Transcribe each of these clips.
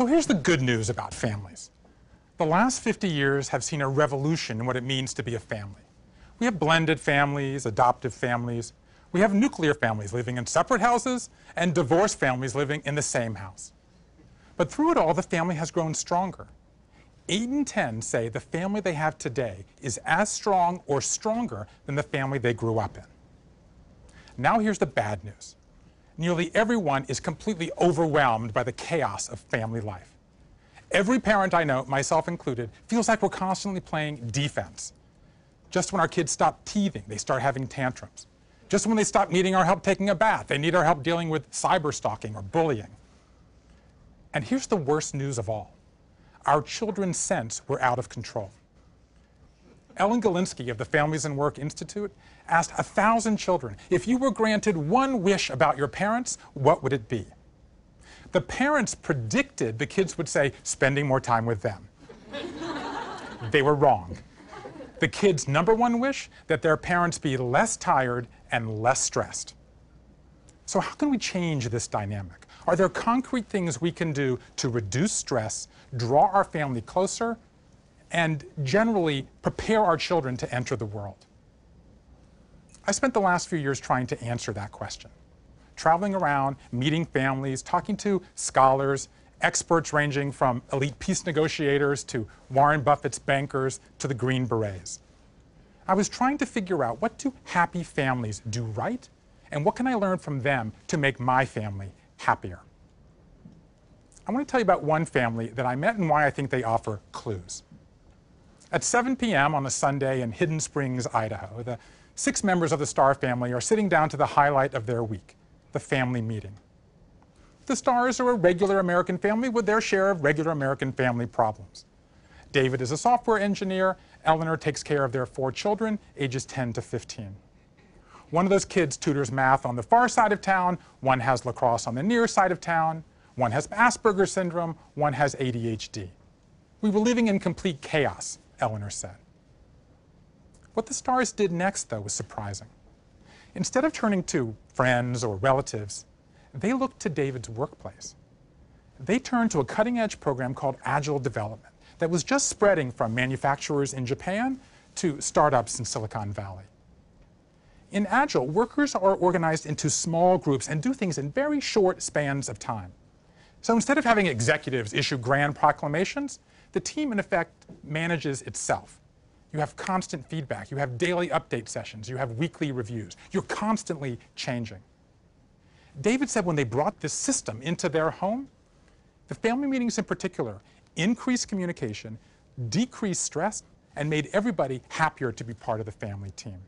So here's the good news about families. The last 50 years have seen a revolution in what it means to be a family. We have blended families, adoptive families. We have nuclear families living in separate houses and divorced families living in the same house. But through it all, the family has grown stronger. 8 in 10 say the family they have today is as strong or stronger than the family they grew up in. Now here's the bad news. Nearly everyone is completely overwhelmed by the chaos of family life. Every parent I know, myself included, feels like we're constantly playing defense. Just when our kids stop teething, they start having tantrums. Just when they stop needing our help taking a bath, they need our help dealing with cyber stalking or bullying. And here's the worst news of all. Our children sense we're out of control. Ellen Galinsky of the Families and Work Institute asked 1,000 children, if you were granted one wish about your parents, what would it be? The parents predicted the kids would say, spending more time with them. They were wrong. The kids' #1 wish, that their parents be less tired and less stressed. So how can we change this dynamic? Are there concrete things we can do to reduce stress, draw our family closer, and generally prepare our children to enter the world? I spent the last few years trying to answer that question. Traveling around, meeting families, talking to scholars, experts ranging from elite peace negotiators to Warren Buffett's bankers to the Green Berets. I was trying to figure out, what do happy families do right, and what can I learn from them to make my family happier? I want to tell you about one family that I met and why I think they offer clues. At 7 p.m. on a Sunday in Hidden Springs, Idaho, the 6 members of the Starr family are sitting down to the highlight of their week, the family meeting. The Starrs are a regular American family with their share of regular American family problems. David is a software engineer. Eleanor takes care of their 4 children, ages 10 to 15. One of those kids tutors math on the far side of town, one has lacrosse on the near side of town, one has Asperger's syndrome, one has ADHD. We were living in complete chaos, Eleanor said. What the Starrs did next, though, was surprising. Instead of turning to friends or relatives, they looked to David's workplace. They turned to a cutting-edge program called Agile Development that was just spreading from manufacturers in Japan to startups in Silicon Valley. In Agile, workers are organized into small groups and do things in very short spans of time. So instead of having executives issue grand proclamations, the team, in effect, manages itself. You have constant feedback. You have daily update sessions. You have weekly reviews. You're constantly changing. David said when they brought this system into their home, the family meetings in particular increased communication, decreased stress, and made everybody happier to be part of the family team.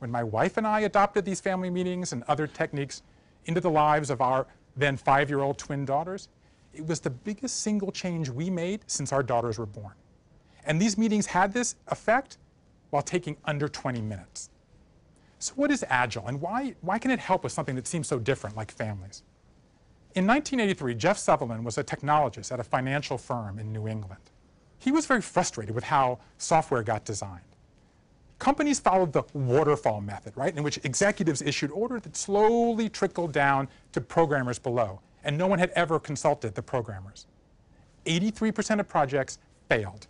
When my wife and I adopted these family meetings and other techniques into the lives of our then 5-year-old twin daughters, it was the biggest single change we made since our daughters were born. And these meetings had this effect while taking under 20 minutes. So what is Agile, and why can it help with something that seems so different, like families? In 1983, Jeff Sutherland was a technologist at a financial firm in New England. He was very frustrated with how software got designed. Companies followed the waterfall method, right, in which executives issued orders that slowly trickled down to programmers below, and no one had ever consulted the programmers. 83% of projects failed.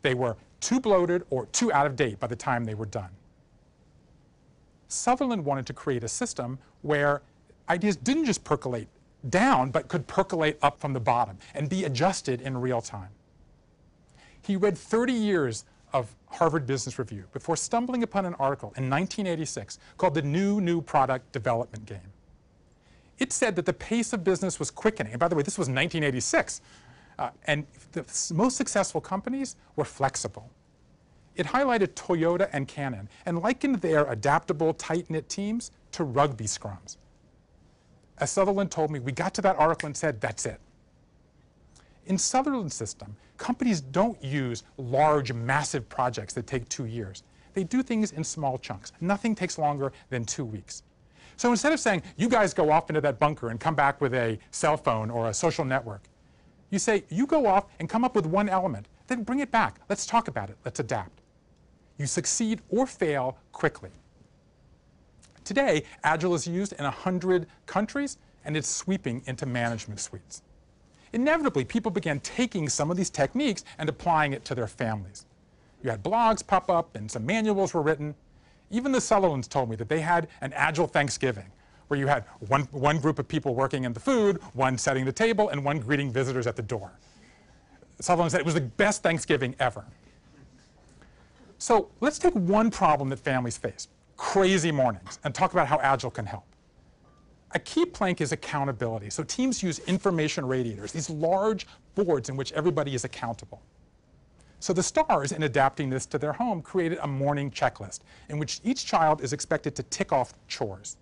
They were too bloated or too out of date by the time they were done. Sutherland wanted to create a system where ideas didn't just percolate down, but could percolate up from the bottom and be adjusted in real time. He read 30 years of Harvard Business Review before stumbling upon an article in 1986 called The New New Product Development Game. It said that the pace of business was quickening. And by the way, this was 1986. And the most successful companies were flexible. It highlighted Toyota and Canon and likened their adaptable, tight-knit teams to rugby scrums. As Sutherland told me, we got to that article and said, that's it. In Sutherland's system, companies don't use large, massive projects that take 2 years. They do things in small chunks. Nothing takes longer than 2 weeks. So instead of saying, you guys go off into that bunker and come back with a cell phone or a social network, you say, you go off and come up with one element, then bring it back. Let's talk about it. Let's adapt. You succeed or fail quickly. Today, Agile is used in 100 countries, and it's sweeping into management suites. inevitably people began taking some of these techniques and applying it to their families. You had blogs pop up and some manuals were written. Even the Sutherlands told me that they had an Agile Thanksgiving, where you had one group of people working in the food, one setting the table, and one greeting visitors at the door. Sutherland said it was the best Thanksgiving ever. So let's take one problem that families face, crazy mornings, and talk about how Agile can help. A key plank is accountability. So teams use information radiators, these large boards in which everybody is accountable. So the Starrs, in adapting this to their home, created a morning checklist in which each child is expected to tick off chores.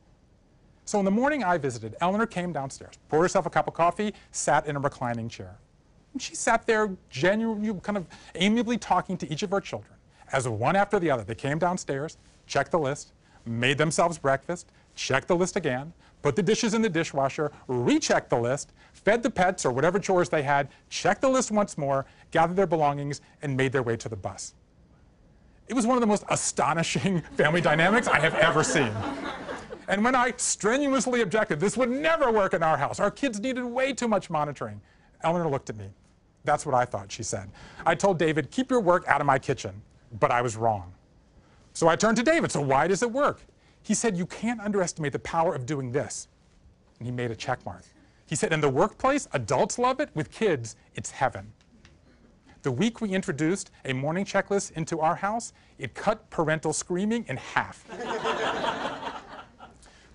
So in the morning I visited, Eleanor came downstairs, poured herself a cup of coffee, sat in a reclining chair. And she sat there genuinely, kind of amiably talking to each of her children. As one after the other, they came downstairs, checked the list, made themselves breakfast, checked the list again, put the dishes in the dishwasher, rechecked the list, fed the pets or whatever chores they had, checked the list once more, gathered their belongings, and made their way to the bus. It was one of the most astonishing family dynamics I have ever seen. And when I strenuously objected, this would never work in our house, our kids needed way too much monitoring, Eleanor looked at me. "That's what I thought," she said. "I told David, keep your work out of my kitchen, but I was wrong." So I turned to David, "So why does it work?" He said, "You can't underestimate the power of doing this." And he made a check mark. He said, "In the workplace, adults love it. With kids, it's heaven." The week we introduced a morning checklist into our house, it cut parental screaming in half.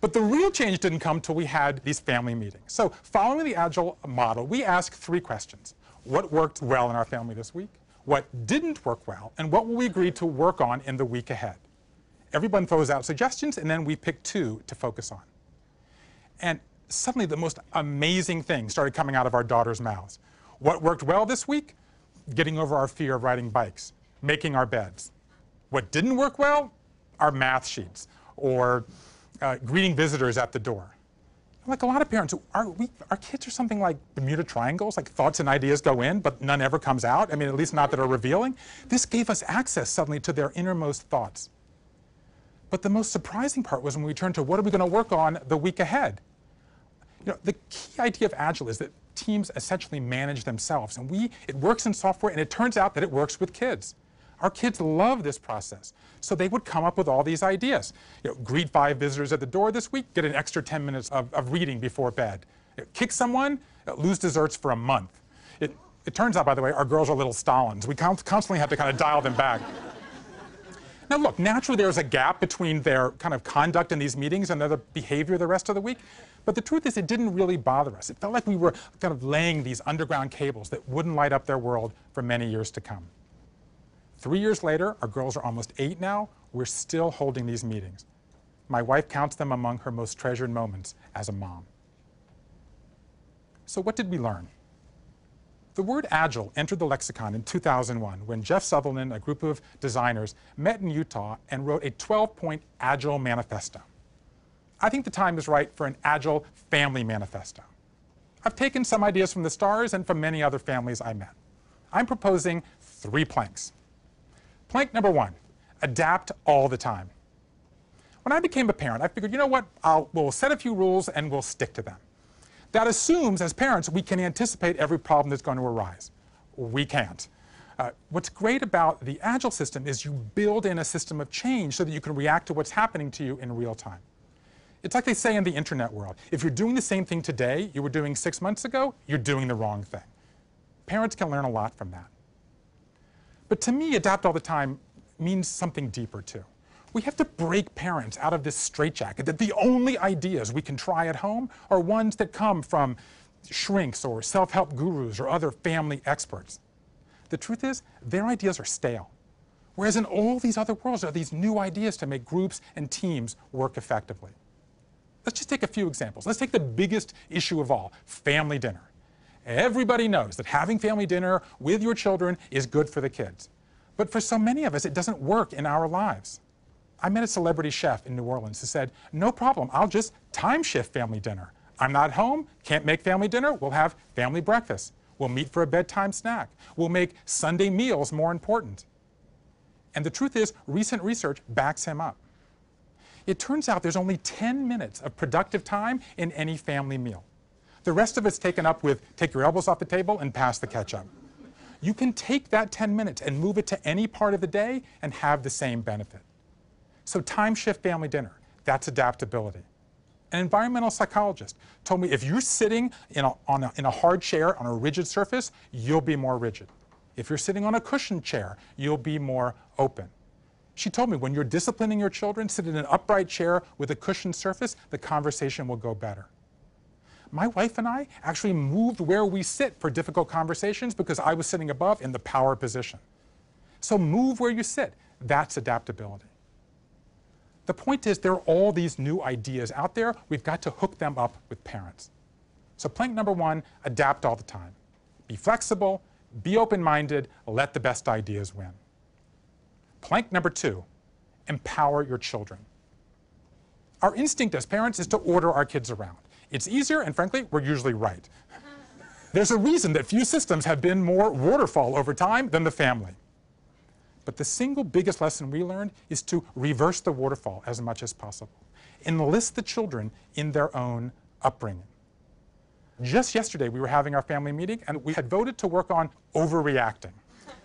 But the real change didn't come till we had these family meetings. So following the Agile model, we asked three questions. What worked well in our family this week? What didn't work well? And what will we agree to work on in the week ahead? Everyone throws out suggestions, and then we pick two to focus on. And suddenly the most amazing things started coming out of our daughters' mouths. What worked well this week? Getting over our fear of riding bikes, making our beds. What didn't work well? Our math sheets, or greeting visitors at the door. Like a lot of parents, our kids are something like Bermuda Triangles, like thoughts and ideas go in, but none ever comes out. I mean, at least not that are revealing. This gave us access suddenly to their innermost thoughts. But the most surprising part was when we turned to what are we going to work on the week ahead. You know, the key idea of Agile is that teams essentially manage themselves, and it works in software, and it turns out that it works with kids. Our kids love this process, so they would come up with all these ideas. You know, greet 5 visitors at the door this week, get an extra 10 minutes of reading before bed. You know, kick someone, lose desserts for a month. It turns out, by the way, our girls are little Stalins. We constantly have to kind of dial them back. Now look, naturally there's a gap between their kind of conduct in these meetings and their behavior the rest of the week, but the truth is it didn't really bother us. It felt like we were kind of laying these underground cables that wouldn't light up their world for many years to come. 3 years later, our girls are almost 8 now, we're still holding these meetings. My wife counts them among her most treasured moments as a mom. So what did we learn? The word Agile entered the lexicon in 2001 when Jeff Sutherland, a group of designers, met in Utah and wrote a 12-point Agile manifesto. I think the time is right for an Agile family manifesto. I've taken some ideas from the Starrs and from many other families I met. I'm proposing 3 planks. Plank number 1, adapt all the time. When I became a parent, I figured, you know what, we'll set a few rules and we'll stick to them. That assumes, as parents, we can anticipate every problem that's going to arise. We can't. What's great about the Agile system is you build in a system of change so that you can react to what's happening to you in real time. It's like they say in the internet world, if you're doing the same thing today you were doing 6 months ago, you're doing the wrong thing. Parents can learn a lot from that. But to me, adapt all the time means something deeper too. We have to break parents out of this straitjacket that the only ideas we can try at home are ones that come from shrinks or self-help gurus or other family experts. The truth is, their ideas are stale. Whereas in all these other worlds are these new ideas to make groups and teams work effectively. Let's just take a few examples. Let's take the biggest issue of all, family dinner. Everybody knows that having family dinner with your children is good for the kids. But for so many of us, it doesn't work in our lives. I met a celebrity chef in New Orleans who said, no problem, I'll just time shift family dinner. I'm not home, can't make family dinner, we'll have family breakfast. We'll meet for a bedtime snack. We'll make Sunday meals more important. And the truth is, recent research backs him up. It turns out there's only 10 minutes of productive time in any family meal. The rest of it's taken up with take your elbows off the table and pass the ketchup. You can take that 10 minutes and move it to any part of the day and have the same benefit. So time shift family dinner, that's adaptability. An environmental psychologist told me if you're sitting in a hard chair on a rigid surface, you'll be more rigid. If you're sitting on a cushioned chair, you'll be more open. She told me when you're disciplining your children, sit in an upright chair with a cushioned surface, the conversation will go better. My wife and I actually moved where we sit for difficult conversations because I was sitting above in the power position. So move where you sit. That's adaptability. The point is there are all these new ideas out there. We've got to hook them up with parents. So plank number one, adapt all the time. Be flexible, be open-minded, let the best ideas win. Plank number two, empower your children. Our instinct as parents is to order our kids around. It's easier, and frankly, we're usually right. There's a reason that few systems have been more waterfall over time than the family. But the single biggest lesson we learned is to reverse the waterfall as much as possible. Enlist the children in their own upbringing. Just yesterday, we were having our family meeting, and we had voted to work on overreacting.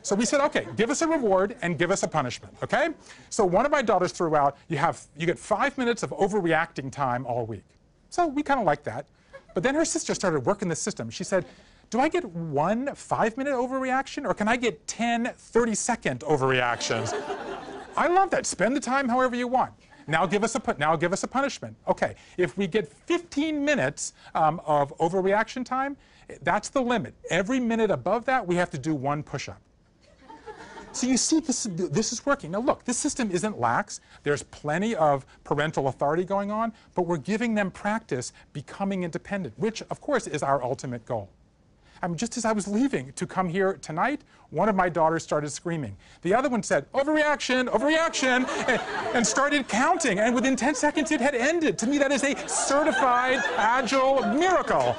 So we said, okay, give us a reward and give us a punishment, okay? So one of my daughters threw out, you get 5 minutes of overreacting time all week. So we kind of liked that. But then her sister started working the system. She said, do I get one 5-minute overreaction, or can I get 10 30-second overreactions? I love that. Spend the time however you want. Now give us a punishment. Okay, if we get 15 minutes of overreaction time, that's the limit. Every minute above that, we have to do one push-up. So you see, this is working. Now look, this system isn't lax. There's plenty of parental authority going on, but we're giving them practice becoming independent, which, of course, is our ultimate goal. I mean, just as I was leaving to come here tonight, one of my daughters started screaming. The other one said, overreaction, overreaction, and started counting. And within 10 seconds, it had ended. To me, that is a certified agile miracle.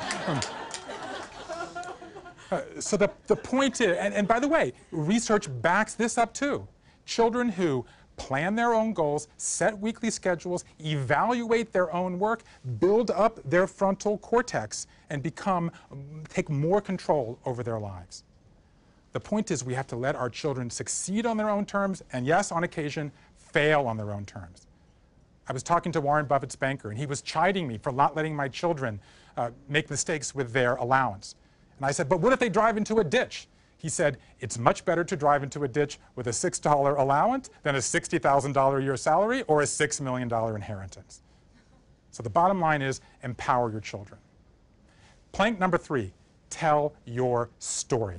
So the point is, and by the way, research backs this up too. Children who plan their own goals, set weekly schedules, evaluate their own work, build up their frontal cortex, and take more control over their lives. The point is we have to let our children succeed on their own terms, and yes, on occasion, fail on their own terms. I was talking to Warren Buffett's banker, and he was chiding me for not letting my children make mistakes with their allowance. And I said, but what if they drive into a ditch? He said, it's much better to drive into a ditch with a $6 allowance than a $60,000 a year salary or a $6 million inheritance. So the bottom line is empower your children. Plank number three, tell your story.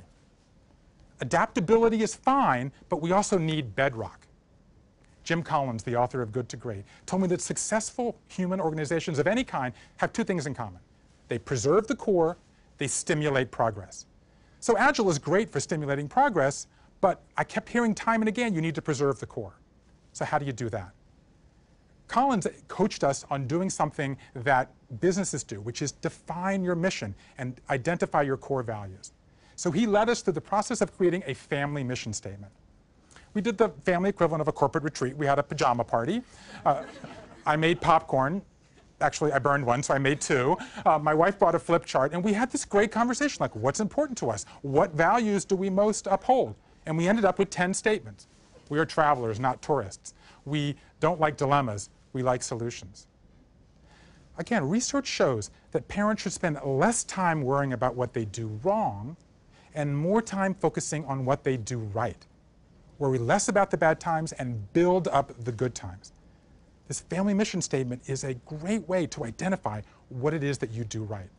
Adaptability is fine, but we also need bedrock. Jim Collins, the author of Good to Great, told me that successful human organizations of any kind have two things in common. They preserve the core, they stimulate progress. So Agile is great for stimulating progress, but I kept hearing time and again, you need to preserve the core. So how do you do that? Collins coached us on doing something that businesses do, which is define your mission and identify your core values. So he led us through the process of creating a family mission statement. We did the family equivalent of a corporate retreat. We had a pajama party. I made popcorn. Actually, I burned one, so I made two. My wife brought a flip chart, and we had this great conversation, like, what's important to us? What values do we most uphold? And we ended up with 10 statements. We are travelers, not tourists. We don't like dilemmas. We like solutions. Again, research shows that parents should spend less time worrying about what they do wrong and more time focusing on what they do right. Worry less about the bad times and build up the good times. This family mission statement is a great way to identify what it is that you do right.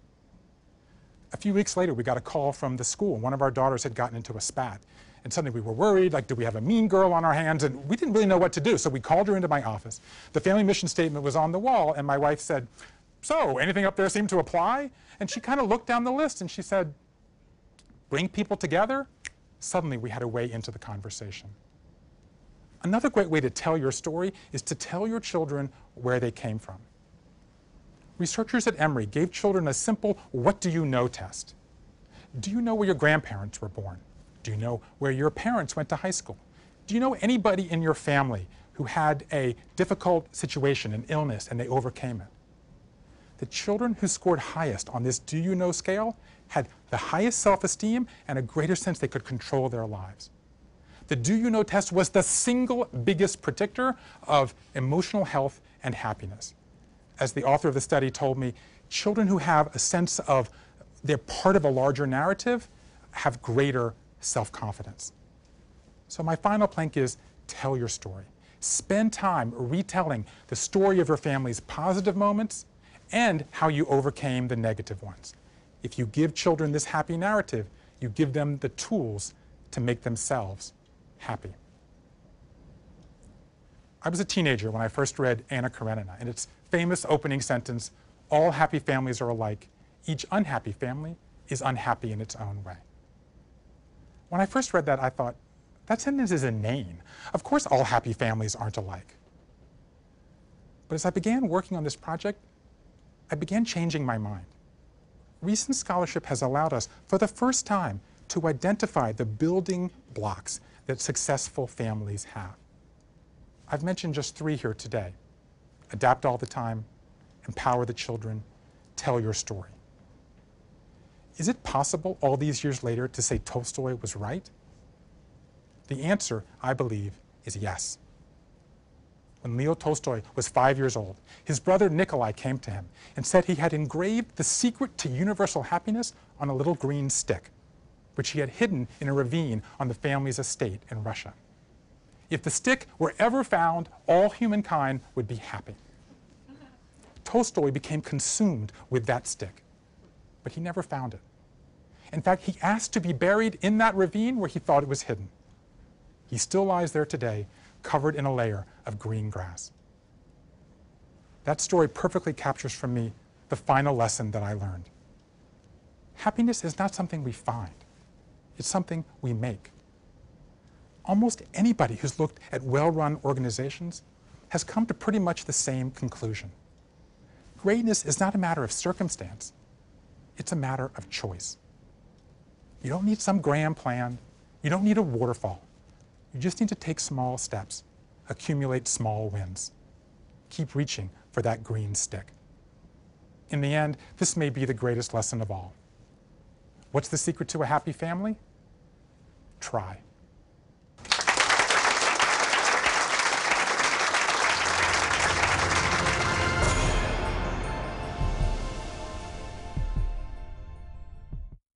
A few weeks later, we got a call from the school. One of our daughters had gotten into a spat. And suddenly we were worried, like, do we have a mean girl on our hands? And we didn't really know what to do, so we called her into my office. The family mission statement was on the wall, and my wife said, so, anything up there seemed to apply? And she kind of looked down the list, and she said, bring people together. Suddenly we had a way into the conversation. Another great way to tell your story is to tell your children where they came from. Researchers at Emory gave children a simple what do you know test. Do you know where your grandparents were born? Do you know where your parents went to high school? Do you know anybody in your family who had a difficult situation, an illness, and they overcame it? the children who scored highest on this do you know scale had the highest self-esteem and a greater sense they could control their lives. The do you know test was the single biggest predictor of emotional health and happiness. As the author of the study told me, children who have a sense of they're part of a larger narrative have greater self-confidence. So my final plank is tell your story. Spend time retelling the story of your family's positive moments and how you overcame the negative ones. If you give children this happy narrative, you give them the tools to make themselves happy. I was a teenager when I first read Anna Karenina and its famous opening sentence, all happy families are alike. Each unhappy family is unhappy in its own way. When I first read that, I thought, that sentence is inane. Of course all happy families aren't alike. But as I began working on this project, I began changing my mind. Recent scholarship has allowed us, for the first time, to identify the building blocks that successful families have. I've mentioned just three here today. Adapt all the time, empower the children, tell your story. Is it possible all these years later to say Tolstoy was right? The answer, I believe, is yes. When Leo Tolstoy was 5 years old, his brother Nikolai came to him and said he had engraved the secret to universal happiness on a little green stick, which he had hidden in a ravine on the family's estate in Russia. If the stick were ever found, all humankind would be happy. Tolstoy became consumed with that stick, but he never found it. In fact, he asked to be buried in that ravine where he thought it was hidden. He still lies there today, covered in a layer of green grass. That story perfectly captures for me the final lesson that I learned. Happiness is not something we find. It's something we make. Almost anybody who's looked at well-run organizations has come to pretty much the same conclusion. Greatness is not a matter of circumstance. It's a matter of choice. You don't need some grand plan. You don't need a waterfall. You just need to take small steps, accumulate small wins. Keep reaching for that green stick. In the end, this may be the greatest lesson of all. What's the secret to a happy family? Try.